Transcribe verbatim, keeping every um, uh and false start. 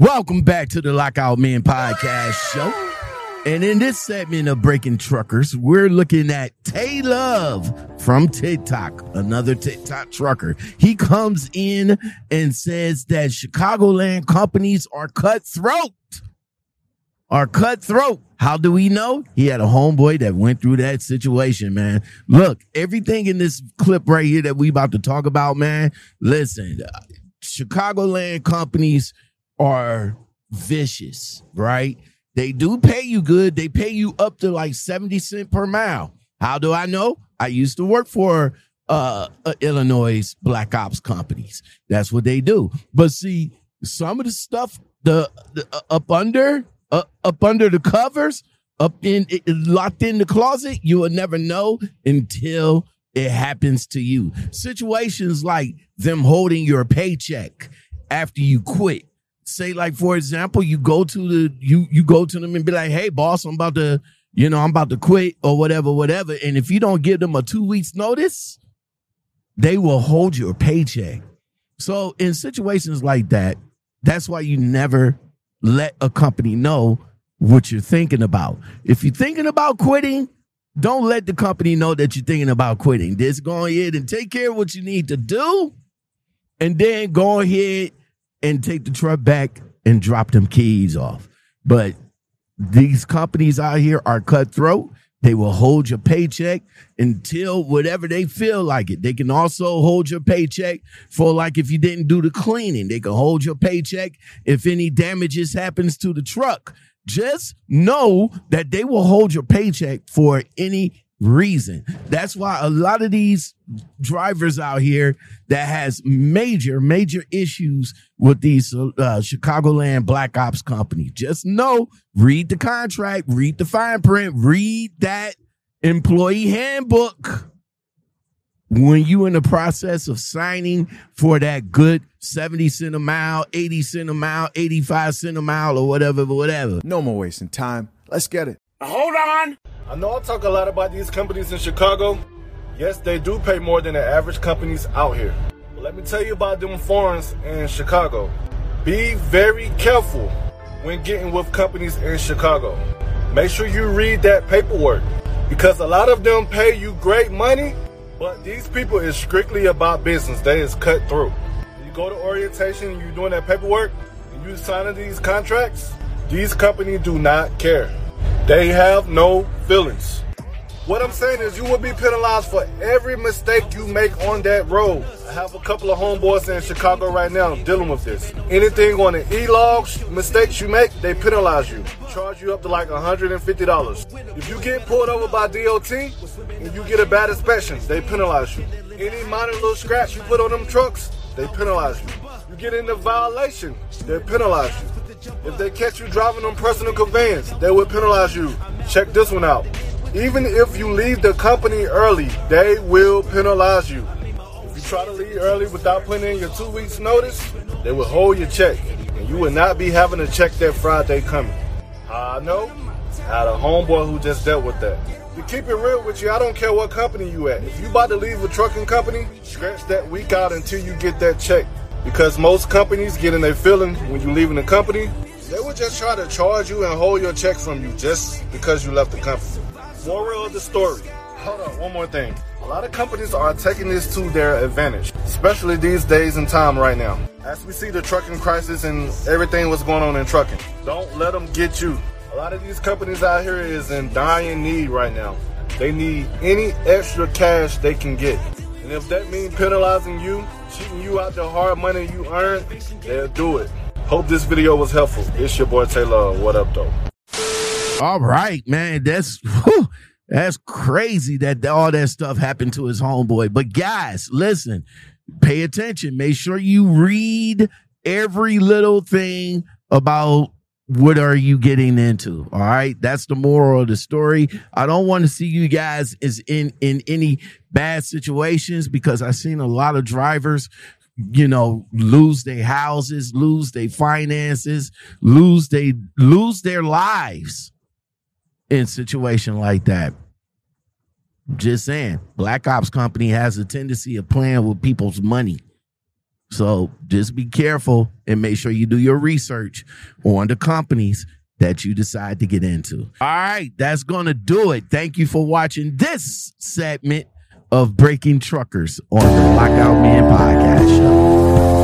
Welcome back to the Lockout Man podcast show. And in this segment of Breaking Truckers, we're looking at Tay Love from TikTok, another TikTok trucker. He comes in and says that Chicagoland companies are cutthroat. Are cutthroat. How do we know? He had a homeboy that went through that situation, man. Look, everything in this clip right here that we about to talk about, man, listen, Chicagoland companies are vicious, right? They do pay you good. They pay you up to like seventy cents per mile. How do I know? I used to work for uh, uh, Illinois black ops companies. That's what they do. But see, some of the stuff the, the uh, up under, uh, up under the covers, up in it, locked in the closet, you will never know until it happens to you. Situations like them holding your paycheck after you quit. Say, like, for example, you go to the you you go to them and be like, hey, boss, I'm about to, you know, I'm about to quit or whatever, whatever. And if you don't give them a two weeks notice, they will hold your paycheck. So in situations like that, that's why you never let a company know what you're thinking about. If you're thinking about quitting, don't let the company know that you're thinking about quitting. Just go ahead and take care of what you need to do, and then go ahead and take the truck back and drop them keys off. But these companies out here are cutthroat. They will hold your paycheck until whatever they feel like it. They can also hold your paycheck for, like, if you didn't do the cleaning. They can hold your paycheck if any damages happens to the truck. Just know that they will hold your paycheck for any reason. That's why a lot of these drivers out here that has major, major issues with these uh, Chicagoland black ops company. Just know, read the contract, read the fine print, read that employee handbook when you in the process of signing for that good seventy cent a mile, eighty cent a mile, eighty-five cent a mile, or whatever, whatever. No more wasting time. Let's get it. Hold on. I know I talk a lot about these companies in Chicago. Yes, they do pay more than the average companies out here. But let me tell you about them foreigners in Chicago. Be very careful when getting with companies in Chicago. Make sure you read that paperwork, because a lot of them pay you great money, but these people is strictly about business. They is cut through. You go to orientation, you're doing that paperwork, and you signing these contracts, these companies do not care. They have no feelings. What I'm saying is, you will be penalized for every mistake you make on that road. I have a couple of homeboys in Chicago right now dealing with this. Anything on the e-logs, mistakes you make, they penalize you. Charge you up to like one hundred fifty dollars. If you get pulled over by D O T and you get a bad inspection, they penalize you. Any minor little scratch you put on them trucks, they penalize you. You get into violation, they penalize you. If they catch you driving on personal conveyance, they will penalize you. Check this one out. Even if you leave the company early, they will penalize you. If you try to leave early without putting in your two weeks notice, they will hold your check. And you will not be having a check that Friday coming. I know. I had a homeboy who just dealt with that. To keep it real with you, I don't care what company you at. If you about to leave a trucking company, scratch that week out until you get that check. Because most companies get in their feeling when you're leaving the company. They will just try to charge you and hold your check from you just because you left the company. Moral of the story. Hold on, one more thing. A lot of companies are taking this to their advantage, especially these days and time right now. As we see the trucking crisis and everything what's going on in trucking, don't let them get you. A lot of these companies out here is in dying need right now. They need any extra cash they can get. And if that means penalizing you, cheating you out the hard money you earned, they'll do it. Hope this video was helpful. It's your boy Tay Love. What up, though? All right, man. That's whew, that's crazy that all that stuff happened to his homeboy. But guys, listen, pay attention. Make sure you read every little thing about what are you getting into. All right, that's the moral of the story. I don't want to see you guys is in in any bad situations, because I've seen a lot of drivers, you know, lose their houses, lose their finances, lose they lose their lives in situation like that. Just saying, black ops company has a tendency of playing with people's money. So just be careful and make sure you do your research on the companies that you decide to get into. All right, that's going to do it. Thank you for watching this segment of Breaking Truckers on the Lockout Man Podcast Show.